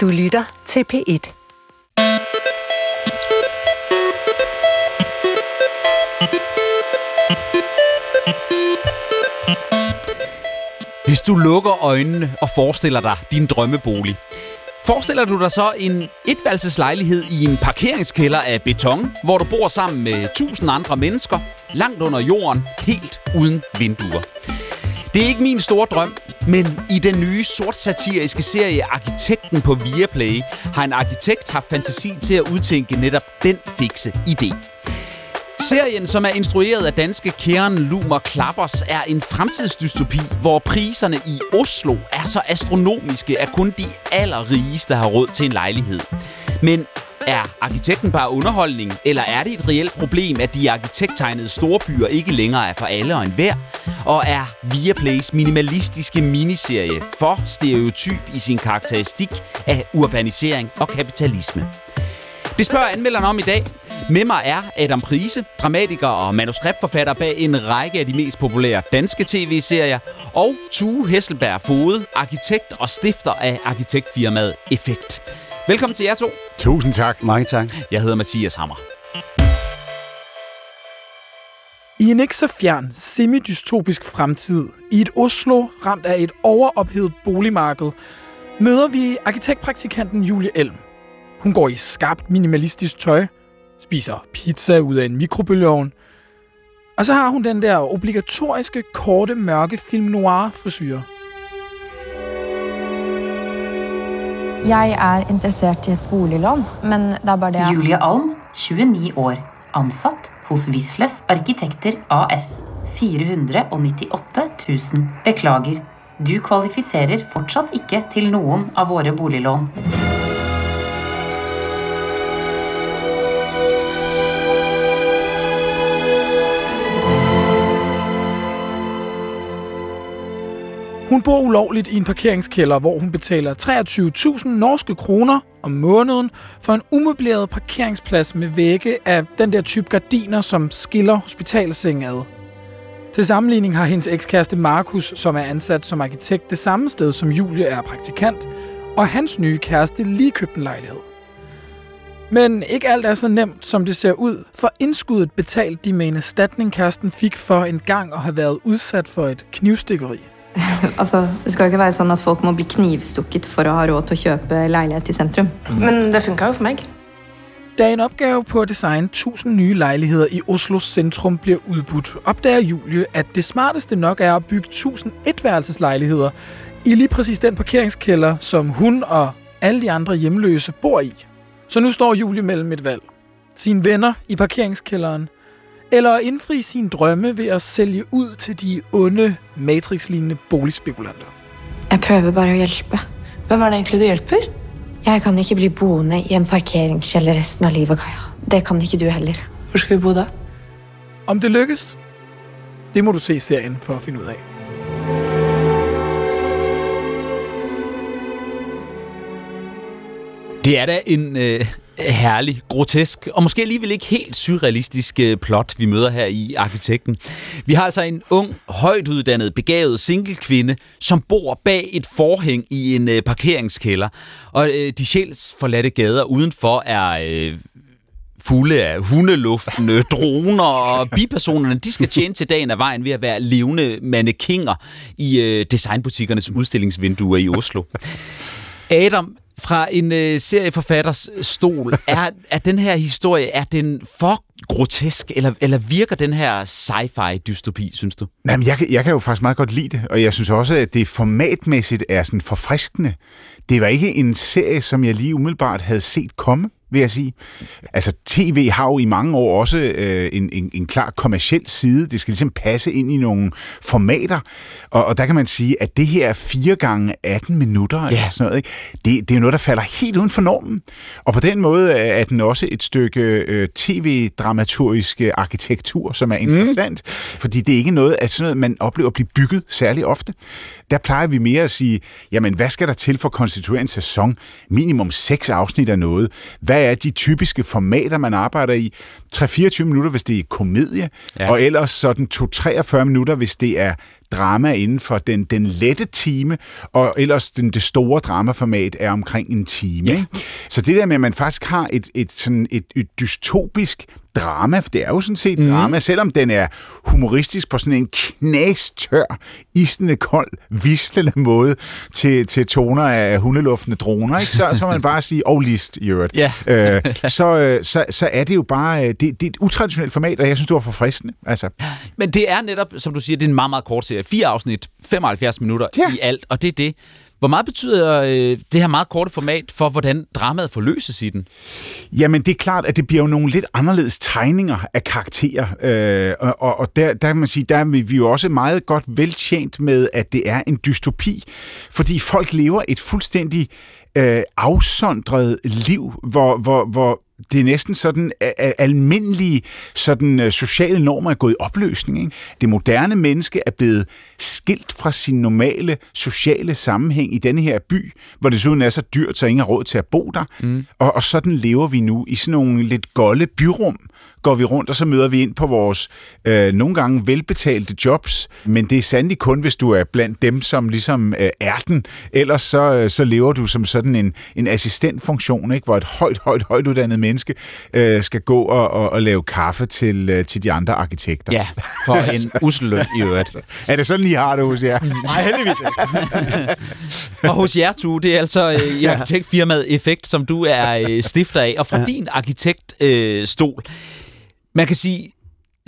Du lytter til P1. Hvis du lukker øjnene og forestiller dig din drømmebolig, forestiller du dig så en etværelseslejlighed i en parkeringskælder af beton, hvor du bor sammen med 1000 andre mennesker, langt under jorden, helt uden vinduer. Det er ikke min store drøm, men i den nye sortsatiriske serie Arkitekten på Viaplay har en arkitekt haft fantasi til at udtænke netop den fikse idé. Serien, som er instrueret af danske Karen Lumer Klappers, er en fremtidsdystopi, hvor priserne i Oslo er så astronomiske, at kun de allerrigeste har råd til en lejlighed. Men er arkitekten bare underholdning, eller er det et reelt problem, at de arkitekttegnede store byer ikke længere er for alle og enhver? Og er Viaplays minimalistiske miniserie for stereotyp i sin karakteristik af urbanisering og kapitalisme? Det spørger anmelderne om i dag. Med mig er Adam Price, dramatiker og manuskriptforfatter bag en række af de mest populære danske tv-serier, og Tue Hesselberg Foged, arkitekt og stifter af arkitektfirmaet Effekt. Velkommen til jer to. Tusind tak. Mange tak. Jeg hedder Mathias Hammer. I en ikke så fjern, semidystopisk fremtid, i et Oslo ramt af et overophedet boligmarked, møder vi arkitektpraktikanten Julie Elm. Hun går i skarpt minimalistisk tøj, spiser pizza ud af en mikrobølgeovn, og så har hun den der obligatoriske, korte, mørke film noir-frisyre. Jeg er interesseret i et boliglån, men det er bare det... Julie Elm, 29 år, ansat hos Visleff Arkitekter AS. 498.000. Beklager, du kvalificerer fortsat ikke til nogen av våre boliglån. Hun bor ulovligt i en parkeringskælder, hvor hun betaler 23.000 norske kroner om måneden for en umøbleret parkeringsplads med vægge af den der type gardiner, som skiller hospitalsengen ad. Til sammenligning har hendes ekskæreste Markus, som er ansat som arkitekt det samme sted, som Julie er praktikant, og hans nye kæreste lige købt en lejlighed. Men ikke alt er så nemt, som det ser ud, for indskuddet betalte de med en erstatning, kæresten fik for en gang at have været udsat for et knivstikkeri. Altså, det skal jo ikke være sådan, at folk må blive knivstukket for at have råd til at købe lejlighed i centrum. Men det fungerer jo for mig. Da en opgave på at designe 1000 nye lejligheder i Oslos centrum bliver udbudt, opdager Julie, at det smarteste nok er at bygge 1000 etværelseslejligheder i lige præcis den parkeringskælder, som hun og alle de andre hjemløse bor i. Så nu står Julie mellem et valg. Sine venner i parkeringskælderen, eller at indfri sine drømme ved at sælge ud til de onde, matrixlignende boligspekulanter. Jeg prøver bare at hjælpe. Hvem er det egentlig, du hjælper? Jeg kan ikke blive boende i en parkeringskælder resten af livet, Kaja. Det kan ikke du heller. Hvor skal vi bo da? Om det lykkes, det må du se i serien for at finde ud af. Det er da en... herlig, grotesk og måske alligevel ikke helt surrealistisk plot, vi møder her i Arkitekten. Vi har altså en ung, højtuddannet, begavet singlekvinde, som bor bag et forhæng i en parkeringskælder. Og de sjælsforladte gader udenfor er fulde af hundeluften, droner og bipersonerne. De skal tjene til dagen af vejen ved at være levende mannekinger i designbutikkernes udstillingsvinduer i Oslo. Adam, fra en serieforfatters stol, er den her historie, er den for grotesk, eller virker den her sci-fi dystopi, synes du? Jamen, jeg kan jo faktisk meget godt lide det, og jeg synes også, at det formatmæssigt er sådan forfriskende. Det var ikke en serie, som jeg lige umiddelbart havde set komme, vil jeg sige. Altså, tv har jo i mange år også en klar kommerciel side. Det skal ligesom passe ind i nogle formater. Og der kan man sige, at det her er 4x18 minutter, yeah, eller sådan noget, ikke? Det er noget, der falder helt uden for normen. Og på den måde er den også et stykke tv-dramaturgisk arkitektur, som er interessant. Fordi det er ikke noget, at sådan noget, man oplever blive bygget særlig ofte. Der plejer vi mere at sige, jamen, hvad skal der til for at konstituere en sæson? Minimum 6 afsnit af noget. Hvad hvad er de typiske formater, man arbejder i? 3-24 minutter, hvis det er komedie, ja. Og ellers sådan 2-43 minutter, hvis det er drama inden for den lette time, og ellers det store dramaformat er omkring en time. Ja. Så det der med, at man faktisk har et dystopisk drama, for det er jo sådan set drama, selvom den er humoristisk på sådan en knastør, isende kold, vislende måde til toner af hundeluftende droner, ikke? Så man bare sige, Liszt i øvrigt. Yeah. Så er det jo bare, det er et utraditionelt format, og jeg synes, det var forfriskende. Altså. Men det er netop, som du siger, det er en meget, meget kort serie. 4 afsnit, 75 minutter i alt, og det er det. Hvor meget betyder det her meget korte format for, hvordan dramaet forløses i den? Jamen, det er klart, at det bliver jo nogle lidt anderledes tegninger af karakterer. Og der kan man sige, der er vi jo også meget godt veltjent med, at det er en dystopi. Fordi folk lever et fuldstændig afsondret liv, hvor det er næsten sådan almindelige sådan, sociale normer er gået i opløsning. Ikke? Det moderne menneske er blevet skilt fra sin normale sociale sammenhæng i denne her by, hvor desuden er så dyrt, så ingen har råd til at bo der. Og sådan lever vi nu i sådan nogle lidt golde byrum. Går vi rundt, og så møder vi ind på vores nogle gange velbetalte jobs, men det er sandelig kun, hvis du er blandt dem, som ligesom er den. Ellers så lever du som sådan en assistentfunktion, ikke? Hvor et højt uddannet menneske skal gå og lave kaffe til de andre arkitekter. Ja, for en ussel løn i øvrigt. Er det sådan, I har det hos jer? Nej, heldigvis ikke. Og hos jer, Tue, det er altså i arkitektfirmaet Effekt, som du er stifter af, og fra din arkitektstol. Man kan sige,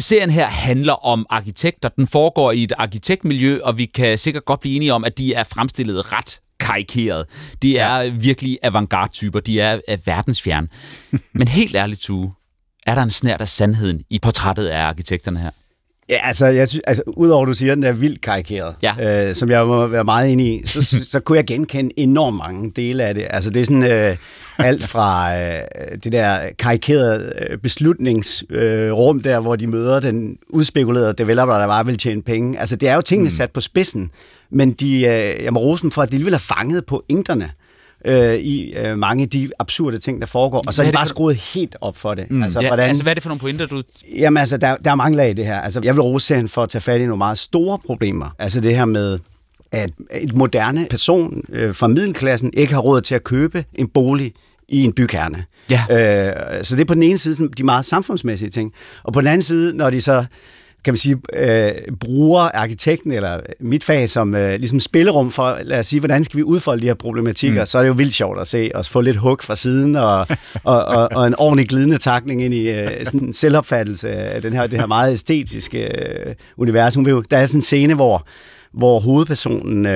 serien her handler om arkitekter. Den foregår i et arkitektmiljø, og vi kan sikkert godt blive enige om, at de er fremstillet ret karikeret. De er virkelig avantgarde-typer. De er verdensfjerne. Men helt ærligt, Tue, er der en snert af sandheden i portrættet af arkitekterne her? Ja, altså, jeg synes, udover at du siger, at den er vildt karikeret, som jeg må være meget enig i, så kunne jeg genkende enormt mange dele af det. Altså, det er sådan alt fra det der karikerede beslutningsrum der, hvor de møder den udspekulerede developer, der bare vil tjene penge. Altså, det er jo tingene sat på spidsen, men jeg må rose dem for, at de vil have fanget pointerne i mange af de absurde ting, der foregår. Og så er de bare skruet helt op for det. Hvad er det for nogle pointer, du... Jamen altså, der er mange lag i det her. Altså, jeg vil rose serien for at tage fat i nogle meget store problemer. Altså det her med, at et moderne person fra middelklassen ikke har råd til at købe en bolig i en bykerne. Ja. Så det er på den ene side sådan, de meget samfundsmæssige ting. Og på den anden side, når de så kan man sige, bruger arkitekten eller mit fag som ligesom spillerum for, lad os sige, hvordan skal vi udfolde de her problematikker, så er det jo vildt sjovt at se os få lidt hug fra siden og en ordentlig glidende takning ind i sådan en selvopfattelse af det her meget æstetiske univers. Der er sådan en scene, hvor hovedpersonen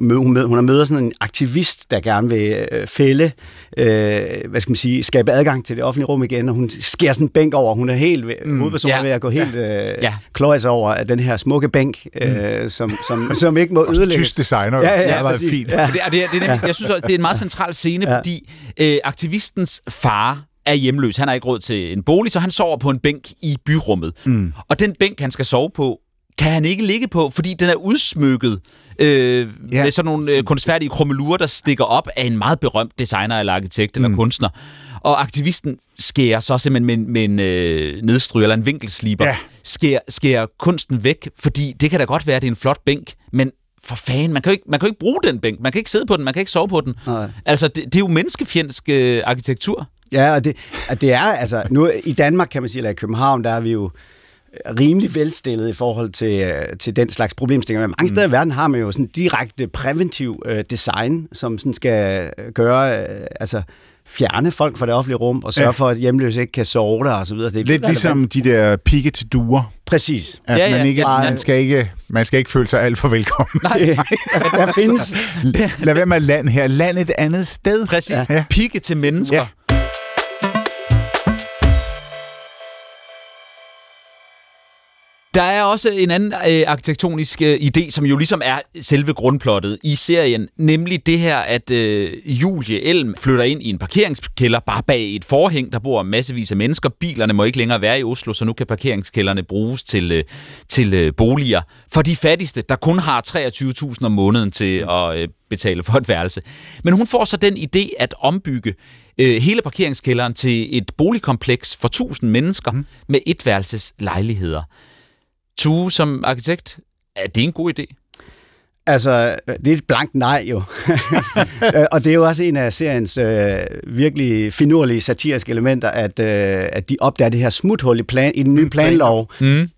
hun møder sådan en aktivist, der gerne vil fælde, hvad skal man sige, skabe adgang til det offentlige rum igen, og hun skærer sådan en bænk over, hun er helt hovedpersonen ved at gå helt kløjes over af den her smukke bænk, som ikke må ødelægges. Tysk designer, det er meget fint. Ja. Jeg synes, det er en meget central scene, fordi aktivistens far er hjemløs, han har ikke råd til en bolig, så han sover på en bænk i byrummet, og den bænk, han skal sove på, kan han ikke ligge på, fordi den er udsmykket med sådan nogle kunstfærdige krummelurer, der stikker op af en meget berømt designer eller arkitekt eller kunstner. Og aktivisten skærer så simpelthen med en nedstryger eller en vinkelsliber, skærer kunsten væk, fordi det kan da godt være, at det er en flot bænk, men for fanden, man kan jo ikke bruge den bænk, man kan ikke sidde på den, man kan ikke sove på den. Nej. Altså, det er jo menneskefjendsk arkitektur. Ja, og det er altså, nu i Danmark kan man sige, eller i København, der er vi jo rimelig velstillet i forhold til den slags problemstillinger. Men mange steder i verden har man jo sådan direkte præventiv design, som sådan skal gøre, fjerne folk fra det offentlige rum og sørge for, at hjemløse ikke kan sove der og så videre. Lidt ligesom de der pigget-duer. Præcis. At man skal ikke føle sig alt for velkommen. Nej. Der findes... Lad være med at lande her. Land et andet sted. Præcis. Ja. Pigge til mennesker. Ja. Der er også en anden arkitektonisk idé, som jo ligesom er selve grundplottet i serien, nemlig det her, at Julie Elm flytter ind i en parkeringskælder bare bag et forhæng, der bor massevis af mennesker. Bilerne må ikke længere være i Oslo, så nu kan parkeringskælderne bruges til boliger for de fattigste, der kun har 23.000 om måneden til at betale for et værelse. Men hun får så den idé at ombygge hele parkeringskælderen til et boligkompleks for 1.000 mennesker med etværelseslejligheder. Tue, som arkitekt, er det en god idé? Altså, det er et blankt nej jo. Og det er jo også en af seriens virkelig finurlige satiriske elementer, at de opdager det her smuthul i den nye planlov,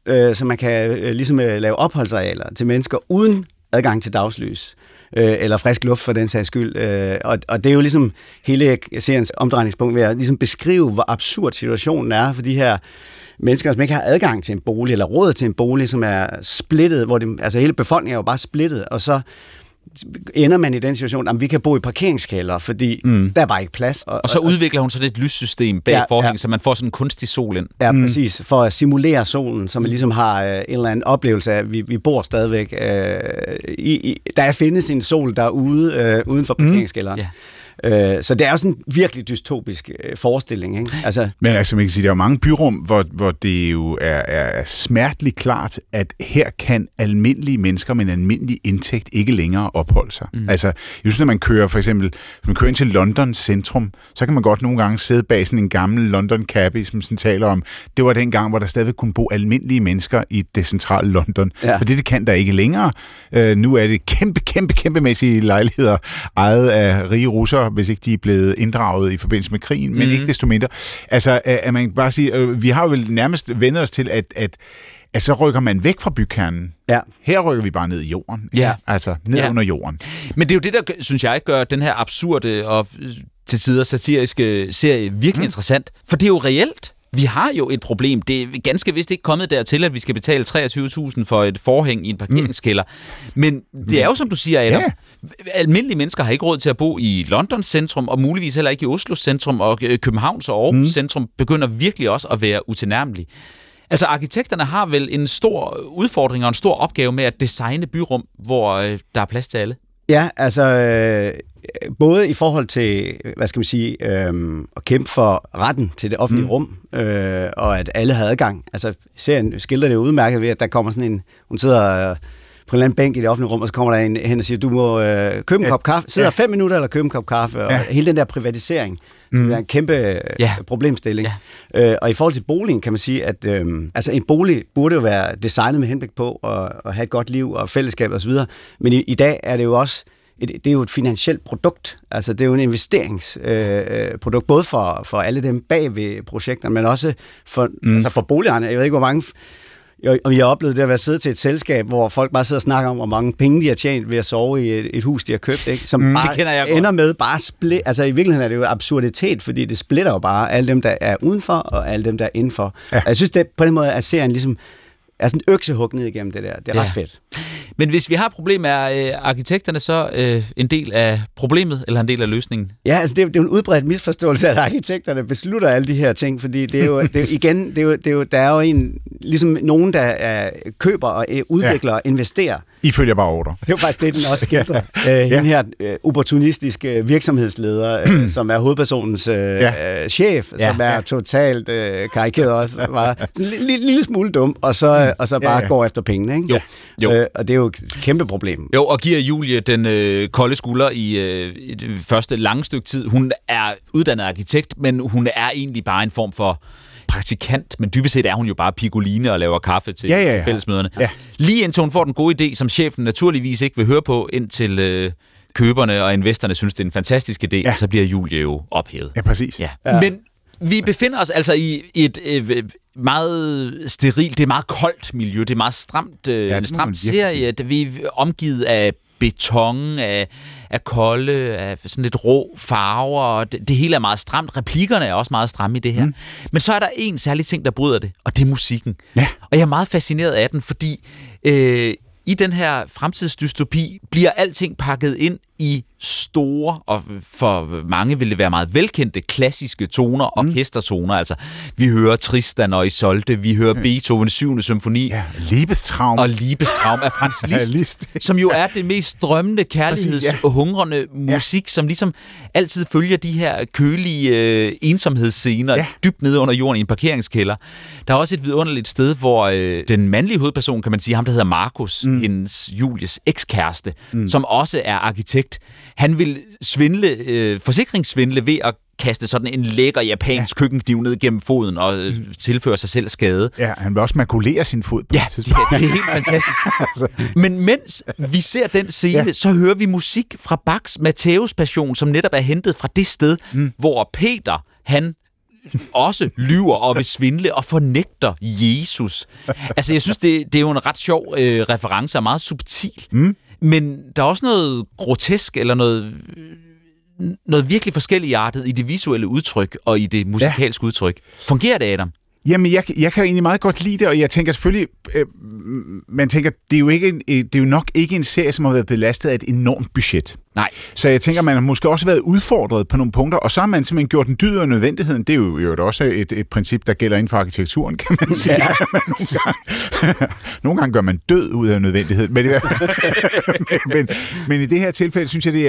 så man kan ligesom lave opholdsarealer til mennesker uden adgang til dagslys. Eller frisk luft for den sags skyld. Og det er jo ligesom hele seriens omdrejningspunkt ved at ligesom beskrive, hvor absurd situationen er for de her mennesker, som ikke har adgang til en bolig, eller råd til en bolig, som er splittet, hvor det, altså hele befolkningen er jo bare splittet, og så ender man i den situation, at vi kan bo i parkeringskælder, fordi der er bare ikke plads. Og så udvikler hun så lidt lyssystem bag forhæng, så man får sådan en kunstig sol ind. Ja, præcis. For at simulere solen, så man ligesom har en eller anden oplevelse af, at vi bor stadigvæk. Der findes en sol derude, uden for parkeringskælderen. Yeah. Så det er jo sådan en virkelig dystopisk forestilling, ikke? Altså. Men altså, man kan sige, der er jo mange byrum, hvor det jo er smerteligt klart, at her kan almindelige mennesker med en almindelig indtægt ikke længere opholde sig. Altså, just når man kører for eksempel, ind til Londons centrum, så kan man godt nogle gange sidde bag sådan en gammel London cabbie, som sådan taler om, det var den gang, hvor der stadig kunne bo almindelige mennesker i det centrale London. Ja. For det kan der ikke længere. Nu er det kæmpemæssige lejligheder, ejet af rige russere, hvis ikke de er blevet inddraget i forbindelse med krigen, men ikke desto mindre. Altså, at man bare siger, vi har jo nærmest vendet os til, at så rykker man væk fra bykernen. Ja. Her rykker vi bare ned i jorden. Ja. Altså, ned under jorden. Men det er jo det, der, synes jeg, gør den her absurde og til tider satiriske serie virkelig interessant, for det er jo reelt. Vi har jo et problem. Det er ganske vist ikke kommet dertil, at vi skal betale 23.000 for et forhæng i en parkeringskælder. Men det er jo, som du siger, Adam. Ja. Almindelige mennesker har ikke råd til at bo i Londons centrum, og muligvis heller ikke i Oslos centrum, og Københavns og Aarhus centrum begynder virkelig også at være utilnærmelige. Altså, arkitekterne har vel en stor udfordring og en stor opgave med at designe byrum, hvor der er plads til alle. Ja, altså både i forhold til, hvad skal man sige, at kæmpe for retten til det offentlige rum, og at alle havde adgang. Altså serien skildrer det udmærket ved, at der kommer sådan en, hun sidder på en eller anden bænk i det offentlige rum, og så kommer der en hen og siger, du må købe en kop kaffe, sidder 5 minutter eller købe en kop kaffe, og hele den der privatisering, det er en kæmpe problemstilling. Yeah. Og i forhold til boligen kan man sige, at altså en bolig burde jo være designet med henblik på at have et godt liv og fællesskab osv., men i dag er det jo også, det er jo et finansielt produkt, altså det er jo en investeringsprodukt, både for alle dem bag ved projekterne, men også altså for boligerne. Jeg ved ikke, hvor mange. Og jeg har oplevet det at være siddet til et selskab, hvor folk bare sidder og snakker om, hvor mange penge de har tjent ved at sove i et hus, de har købt, ikke? Som bare ender med bare split. Altså i virkeligheden er det jo absurditet, fordi det splitter jo bare alle dem, der er udenfor, og alle dem, der er indenfor. Ja. Og jeg synes, det på den måde, at serien ligesom er sådan en øksehug ned igennem det der. Det er ret fedt. Men hvis vi har problemer, er arkitekterne så en del af problemet, eller en del af løsningen? Ja, altså det er jo en udbredt misforståelse, at arkitekterne beslutter alle de her ting, fordi det er jo, der er jo en, ligesom nogen, der køber og udvikler og investerer. I følger bare ordre. Det er jo faktisk det, den også skildrer. Den her opportunistiske virksomhedsleder, som er hovedpersonens chef, som er totalt karikeret også, var sådan en lille smule dum, og så bare går efter pengene, ikke? Jo. Og det er jo et kæmpe problem. Jo, og giver Julie den kolde skulder i det første lange stykke tid. Hun er uddannet arkitekt, men hun er egentlig bare en form for praktikant, men dybest set er hun jo bare pigoline og laver kaffe til fællesmøderne. Ja. Lige indtil hun får den gode idé, som chefen naturligvis ikke vil høre på, indtil køberne og investorerne synes, det er en fantastisk idé, og så bliver Julie jo ophævet. Ja, præcis. Ja. Ja. Men vi befinder os altså i et meget sterilt, det er meget koldt miljø, det er meget stramt, en stram serie, vi er omgivet af beton, af kolde, af sådan lidt rå farver, og det hele er meget stramt. Replikkerne er også meget stramme i det her. Men så er der en særlig ting, der bryder det, og det er musikken. Ja. Og jeg er meget fascineret af den, fordi i den her fremtidsdystopi bliver alting pakket ind i store, og for mange vil det være meget velkendte, klassiske toner, orkestertoner. Altså, vi hører Tristan og Isolde, vi hører Beethovens 7. symfoni. Ja, Liebestraum. Og Liebestraum af Franz Liszt, som jo er det mest drømmende, kærlighedshungrende musik, som ligesom altid følger de her kølige ensomhedsscener dybt nede under jorden i en parkeringskælder. Der er også et vidunderligt sted, hvor den mandlige hovedperson, kan man sige, ham der hedder Markus, hendes Julies ekskæreste, som også er arkitekt. Han vil forsikringssvindle ved at kaste sådan en lækker japansk køkkenkniv ned gennem foden og tilføre sig selv skade. Ja, han vil også makulere sin fod på et tidspunkt. Ja, det er helt fantastisk. Men mens vi ser den scene, så hører vi musik fra Bachs Matthæus-passion, som netop er hentet fra det sted, hvor Peter, han også lyver og vil svindle og fornægter Jesus. Altså, jeg synes, det er jo en ret sjov reference og meget subtil. Men der er også noget grotesk eller noget virkelig forskelligartet i det visuelle udtryk og i det musikalske udtryk. Fungerer det, Adam? Jamen, jeg kan egentlig meget godt lide det, og jeg tænker selvfølgelig, man tænker, det er jo nok ikke en serie, som har været belastet af et enormt budget. Nej. Så jeg tænker, man har måske også været udfordret på nogle punkter, og så har man simpelthen gjort en dyd af nødvendigheden. Det er jo også et princip, der gælder inden for arkitekturen, kan man sige. Ja. Nogle gange gør man død ud af nødvendighed. Men i det her tilfælde, synes jeg, det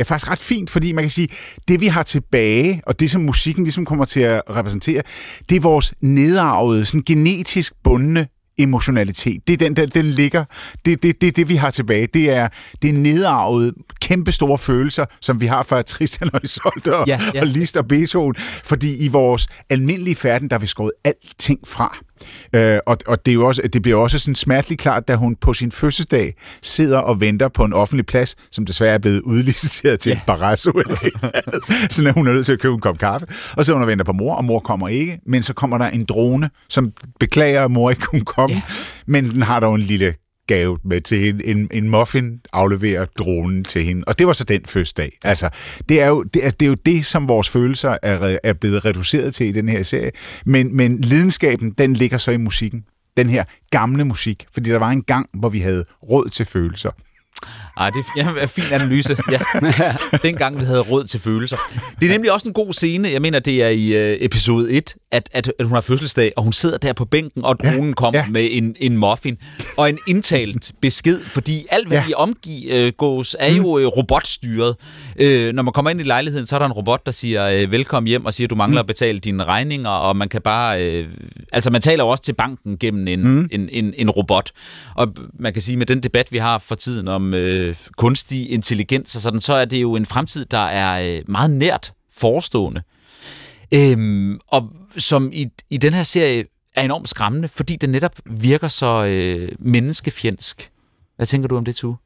er faktisk ret fint, fordi man kan sige, det vi har tilbage, og det som musikken ligesom kommer til at repræsentere, det er vores nedarvede, sådan genetisk bundne emotionalitet. Det er den, der ligger. Det, vi har tilbage. Det er nedarvede, kæmpestore følelser, som vi har fra Tristan og Isolde og Liszt og Beethoven. Fordi i vores almindelige færden, der har vi skåret alting fra. Og det er jo også, det bliver også sådan smerteligt klart, da hun på sin fødselsdag sidder og venter på en offentlig plads, som desværre er blevet udliciteret til en barasso eller andet, sådan at hun er nødt til at købe en kop kaffe. Og så hun og venter på mor, og mor kommer ikke, men så kommer der en drone, som beklager, at mor ikke kunne komme, men den har dog en lille gave med til hende. En muffin afleverer dronen til hende. Og det var så den fødselsdag. Altså, det er jo det, som vores følelser er blevet reduceret til i den her serie. Men lidenskaben, den ligger så i musikken. Den her gamle musik. Fordi der var en gang, hvor vi havde råd til følelser. Ej, det er en fin analyse. Ja. Dengang vi havde råd til følelser. Det er nemlig også en god scene. Jeg mener, det er i episode 1, at hun har fødselsdag, og hun sidder der på bænken, og dronen kommer med en muffin og en indtalt besked, fordi alt, hvad vi omgås, er jo robotstyret. Når man kommer ind i lejligheden, så er der en robot, der siger velkommen hjem, og siger, du mangler at betale dine regninger, og man kan bare... altså, man taler også til banken gennem en robot. Og man kan sige, med den debat, vi har for tiden om kunstig intelligens og sådan, så er det jo en fremtid, der er meget nært forestående. Og som i den her serie er enormt skræmmende, fordi det netop virker så menneskefjendsk. Hvad tænker du om det, Tue?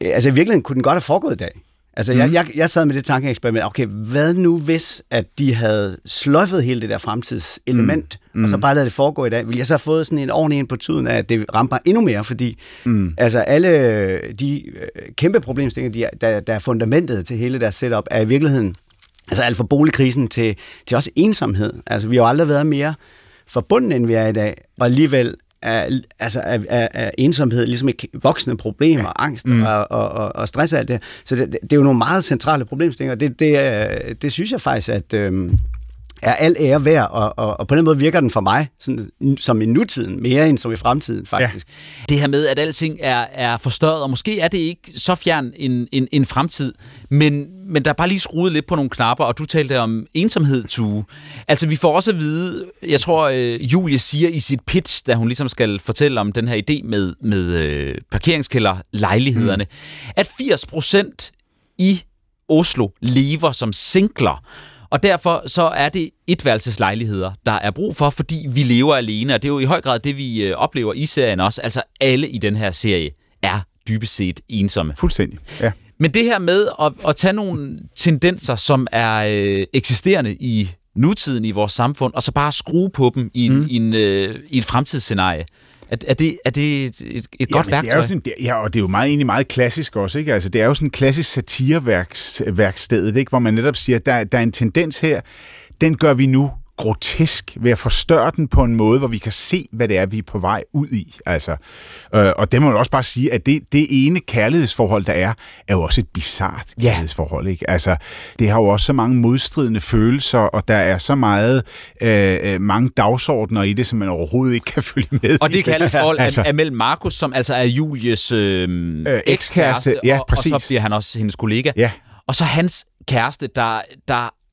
Altså i virkeligheden kunne den godt have foregået i dag. Altså jeg sad med det tankeeksperiment, okay, hvad nu hvis, at de havde sløjfet hele det der fremtidselement, og så bare ladet det foregå i dag, ville jeg så have fået sådan en ordentlig ind på tiden af, at det ramper endnu mere, fordi altså alle de kæmpe problemstillinger, der er fundamentet til hele deres setup, er i virkeligheden altså alt fra boligkrisen til også ensomhed. Altså, vi har jo aldrig været mere forbundne, end vi er i dag, og alligevel er ensomhed ligesom et voksende problem, og angst og stress og alt det. Så det er jo nogle meget centrale problemstillinger, og det synes jeg faktisk, at er al ære værd, og på den måde virker den for mig sådan, som i nutiden, mere end som i fremtiden, faktisk. Ja. Det her med, at alting er forstørret, og måske er det ikke så fjern en fremtid, men der er bare lige skruet lidt på nogle knapper, og du talte om ensomhed, Tue. Altså, vi får også at vide, jeg tror, Julie siger i sit pitch, da hun ligesom skal fortælle om den her idé med parkeringskælderlejlighederne, at 80% i Oslo lever som singler. Og derfor så er det etværelseslejligheder, der er brug for, fordi vi lever alene. Og det er jo i høj grad det, vi oplever i serien også. Altså alle i den her serie er dybest set ensomme. Fuldstændig, ja. Men det her med at tage nogle tendenser, som er eksisterende i nutiden i vores samfund, og så bare skrue på dem i et fremtidsscenarie. Er det et godt værktøj? Og det er jo meget klassisk også, ikke? Altså, det er jo sådan et klassisk satireværksted, ikke? Hvor man netop siger, der er en tendens her, den gør vi nu grotesk, ved at forstørre den på en måde, hvor vi kan se, hvad det er, vi er på vej ud i. Altså. Og det må man også bare sige, at det ene kærlighedsforhold, der er, er jo også et bizart kærlighedsforhold. Ikke? Altså, det har jo også så mange modstridende følelser, og der er så meget mange dagsordner i det, som man overhovedet ikke kan følge med. Og det kærlighedsforhold er mellem Markus, som altså er Julies ekskæreste, ja, præcis. Og så bliver han også hendes kollega. Ja. Og så hans kæreste, der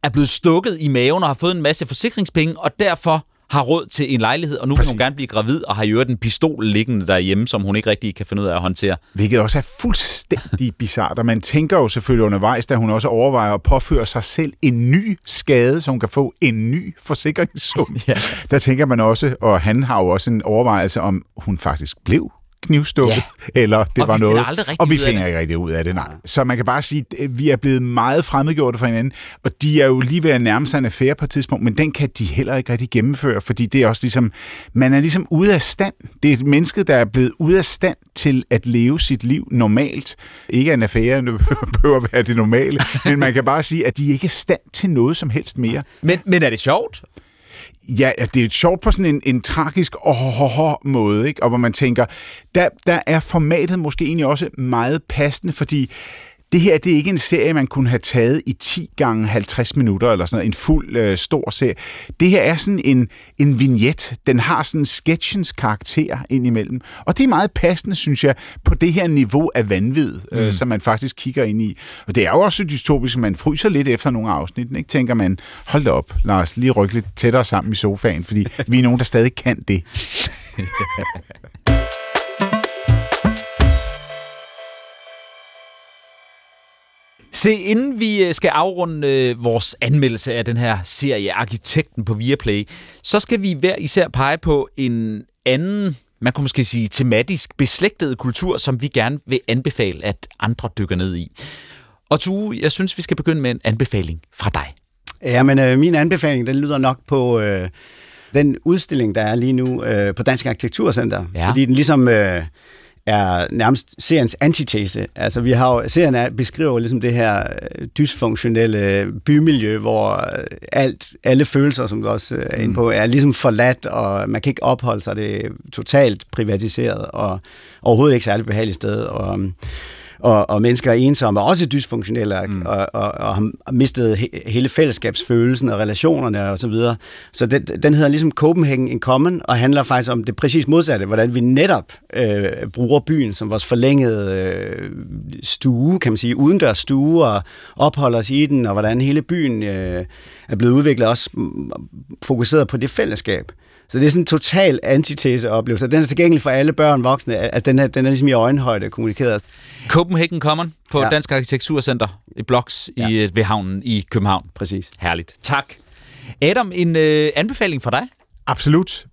er blevet stukket i maven og har fået en masse forsikringspenge, og derfor har råd til en lejlighed, og nu præcis. Kan hun gerne blive gravid, og har i øvrigt en pistol liggende derhjemme, som hun ikke rigtig kan finde ud af at håndtere. Hvilket også er fuldstændig bizart, og man tænker jo selvfølgelig undervejs, da hun også overvejer at påføre sig selv en ny skade, så hun kan få en ny forsikringssum. Ja. Der tænker man også, og han har jo også en overvejelse om, hun faktisk blev knivstukket, ja. Eller det og var noget. Og vi finder ikke rigtig ud af det, nej. Så man kan bare sige, at vi er blevet meget fremmedgjorte for hinanden, og de er jo lige ved at nærme sig en affære på et tidspunkt, men den kan de heller ikke rigtig gennemføre, fordi det er også ligesom, man er ligesom ude af stand. Det er et menneske, der er blevet ude af stand til at leve sit liv normalt. Ikke en affære, det behøver at være det normale, men man kan bare sige, at de ikke er i stand til noget som helst mere. Men er det sjovt? Ja, det er jo sjovt på sådan en tragisk måde, ikke? Og hvor man tænker, der er formatet måske egentlig også meget passende, fordi det her, det er ikke en serie, man kunne have taget i 10x50 minutter, eller sådan noget, en fuld stor serie. Det her er sådan en vignet. Den har sådan sketchens karakter indimellem. Og det er meget passende, synes jeg, på det her niveau af vanvid, som man faktisk kigger ind i. Og det er jo også dystopisk, at man fryser lidt efter nogle afsnit, ikke? Tænker man, hold da op, lad os lige rykke lidt tættere sammen i sofaen, fordi vi er nogen, der stadig kan det. Se, inden vi skal afrunde vores anmeldelse af den her serie Arkitekten på Viaplay, så skal vi hver især pege på en anden, man kunne måske sige tematisk beslægtet kultur, som vi gerne vil anbefale, at andre dykker ned i. Og Tue, jeg synes, vi skal begynde med en anbefaling fra dig. Ja, men min anbefaling, den lyder nok på den udstilling, der er lige nu på Dansk Arkitekturcenter. Ja. Fordi den ligesom er nærmest seriens antitese. Altså, vi har jo, serien beskriver jo ligesom det her dysfunktionelle bymiljø, hvor alle følelser, som du også er inde på, er ligesom forladt, og man kan ikke opholde sig. Det er totalt privatiseret, og overhovedet ikke særlig behageligt sted, og mennesker er ensomme, også dysfunktionelle, og har mistet hele fællesskabsfølelsen og relationerne og så videre. Så den hedder ligesom Copenhagen in Common, og handler faktisk om det præcis modsatte, hvordan vi netop bruger byen som vores forlængede stue, kan man sige, udendørs stue, og opholder os i den, og hvordan hele byen er blevet udviklet, også fokuseret på det fællesskab. Så det er sådan en total antitese-oplevelse. Den er tilgængelig for alle børn, voksne, at den er ligesom i øjenhøjde kommunikeret. Copenhagen Common på Dansk Arkitekturcenter i Bloks ved havnen i København. Præcis. Herligt. Tak. Adam, en anbefaling fra dig? Absolut.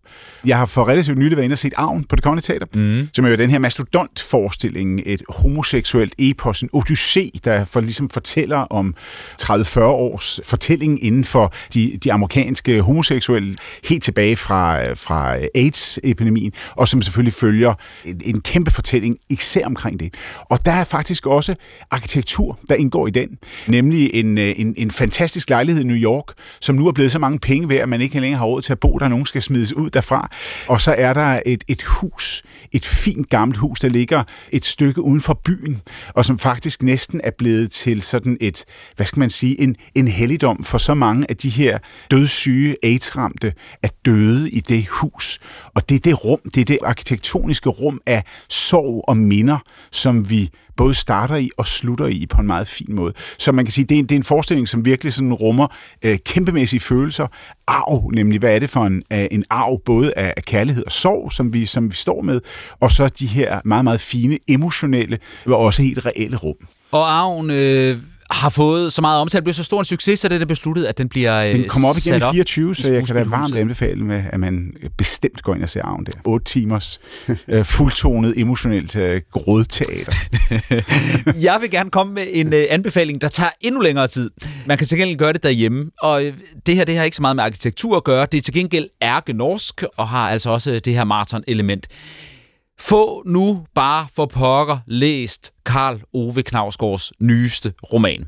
Jeg har for relativt nylig været inde og set Arven på Det Kongelige Teater, som er jo den her mastodontforestilling, et homoseksuelt epos, en odyssé, der ligesom fortæller om 30-40 års fortælling inden for de amerikanske homoseksuelle, helt tilbage fra AIDS-epidemien, og som selvfølgelig følger en kæmpe fortælling, især omkring det. Og der er faktisk også arkitektur, der indgår i den, nemlig en fantastisk lejlighed i New York, som nu er blevet så mange penge værd, at man ikke længere har råd til at bo der, nogen skal smides ud derfra. Og så er der et hus, et fint gammelt hus, der ligger et stykke uden for byen, og som faktisk næsten er blevet til sådan et, hvad skal man sige, en helligdom for så mange af de her dødssyge, AIDS-ramte, er døde i det hus. Og det er det rum, det er det arkitektoniske rum af sorg og minder, som vi både starter i og slutter i på en meget fin måde. Så man kan sige, det er en forestilling, som virkelig sådan rummer kæmpemæssige følelser. Arv, nemlig hvad er det for en arv, både af kærlighed og sorg, som vi står med, og så de her meget, meget fine, emotionelle, og også helt reelle rum. Og arven har fået så meget omtale, bliver så stor en succes, så det er besluttet, at den bliver sat op. Den kommer op igen i 24, så jeg kan da varmt anbefale med, at man bestemt går ind og ser Arven der. 8 timers fuldtonet, emotionelt grådteater. Jeg vil gerne komme med en anbefaling, der tager endnu længere tid. Man kan til gengæld gøre det derhjemme, og det her har ikke så meget med arkitektur at gøre. Det er til gengæld ærkenorsk, og har altså også det her maraton-element. Få nu bare for pokker læst Karl Ove Knausgårds nyeste roman.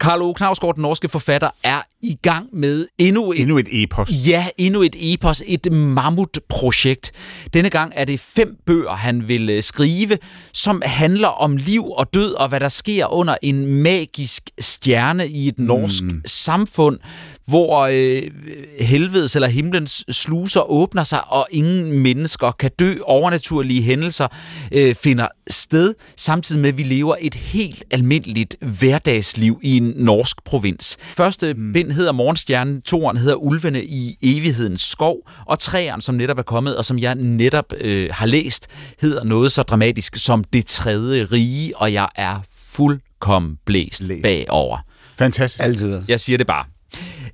Karl Ove Knausgård, den norske forfatter, er i gang med endnu et epos. Ja, endnu et epos, et mammutprojekt. Denne gang er det 5 bøger, han vil skrive, som handler om liv og død og hvad der sker under en magisk stjerne i et norsk samfund, hvor helvedes eller himlens sluser åbner sig, og ingen mennesker kan dø. Overnaturlige hændelser finder sted, samtidig med, at vi lever et helt almindeligt hverdagsliv i en norsk provins. Første bind hedder Morgenstjernen, 2'eren hedder Ulvene i evighedens skov, og 3'eren, som netop er kommet, og som jeg netop har læst, hedder noget så dramatisk som Det tredje rige, og jeg er fuldkommen blæst bagover. Fantastisk. Altid. Jeg siger det bare.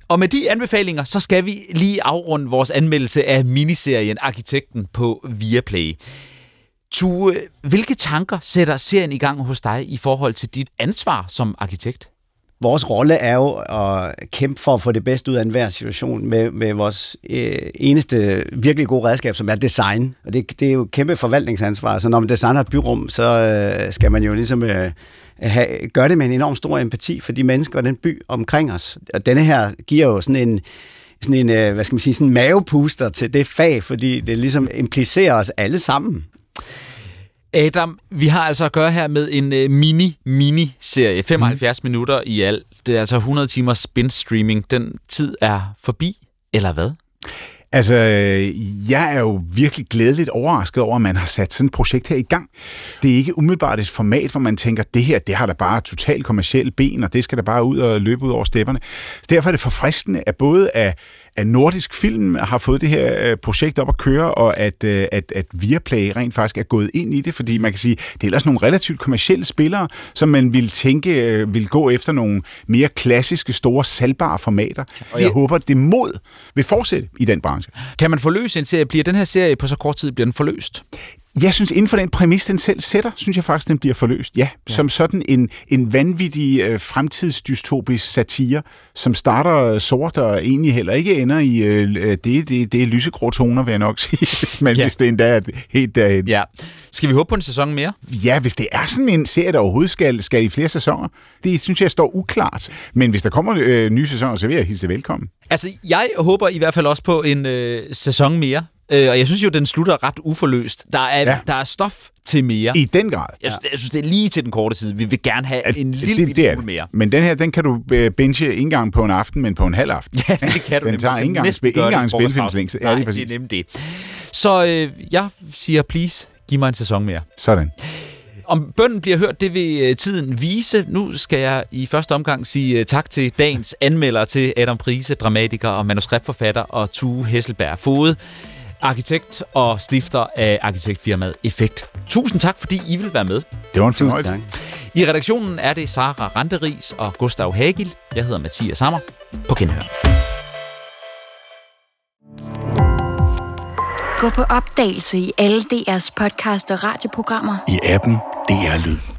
Og med de anbefalinger, så skal vi lige afrunde vores anmeldelse af miniserien Arkitekten på Viaplay. Tue, hvilke tanker sætter serien i gang hos dig i forhold til dit ansvar som arkitekt? Vores rolle er jo at kæmpe for at få det bedste ud af enhver situation med vores eneste virkelig gode redskab, som er design. Og det er jo kæmpe forvaltningsansvar. Så når man designer et byrum, så skal man jo ligesom gøre det med en enorm stor empati for de mennesker og den by omkring os. Og denne her giver jo sådan en hvad skal man sige, sådan en mavepuster til det fag, fordi det ligesom implicerer os alle sammen. Adam, vi har altså at gøre her med en mini-serie, 75 minutter i alt. Det er altså 100 timer spin-streaming. Den tid er forbi, eller hvad? Altså, jeg er jo virkelig glædeligt overrasket over, at man har sat sådan et projekt her i gang. Det er ikke umiddelbart et format, hvor man tænker, det her, det har da bare totalt kommercielt ben, og det skal da bare ud og løbe ud over stepperne. Så derfor er det forfriskende, at både at Nordisk Film har fået det her projekt op at køre, og at Viaplay rent faktisk er gået ind i det, fordi man kan sige, det er ellers nogle relativt kommercielle spillere, som man ville tænke ville gå efter nogle mere klassiske, store, salgbare formater. Og jeg håber, at det mod vil fortsætte i den branche. Kan man forløse en serie? Bliver den her serie på så kort tid, bliver den forløst? Jeg synes, inden for den præmis, den selv sætter, synes jeg faktisk, den bliver forløst. Ja. Som sådan en vanvittig fremtidsdystopisk satire, som starter sort og egentlig heller ikke ender i det er lysegrå toner, vil jeg nok sige. Men hvis det endda er helt derhen. Ja. Skal vi håbe på en sæson mere? Ja, hvis det er sådan en serie, der overhovedet skal i flere sæsoner, det synes jeg står uklart. Men hvis der kommer nye sæsoner, så vil jeg hilse det velkommen. Altså, jeg håber i hvert fald også på en sæson mere. Og jeg synes jo, den slutter ret uforløst. Der er stof til mere. I den grad. Jeg synes, det er lige til den korte side. Vi vil gerne have en lille smule mere. Men den her, den kan du binge ikke engang på en aften, men på en halv aften. Ja, det kan du. Den tager ikke engang spilfilmslængde. Ja, det er nemlig det. Så jeg siger, please, giv mig en sæson mere. Sådan. Om bønnen bliver hørt, det vil tiden vise. Nu skal jeg i første omgang sige tak til dagens anmelder, til Adam Price, dramatiker og manuskriptforfatter, og Tue Hesselberg Foged, arkitekt og stifter af arkitektfirmaet Effekt. Tusind tak, fordi I vil være med. Det var en fornøjelse. I redaktionen er det Sarah Randeris og Gustav Hagel. Jeg hedder Mathias Hammer. På genhør. Gå på opdagelse i alle DR's podcast og radioprogrammer. I appen DR Lyd.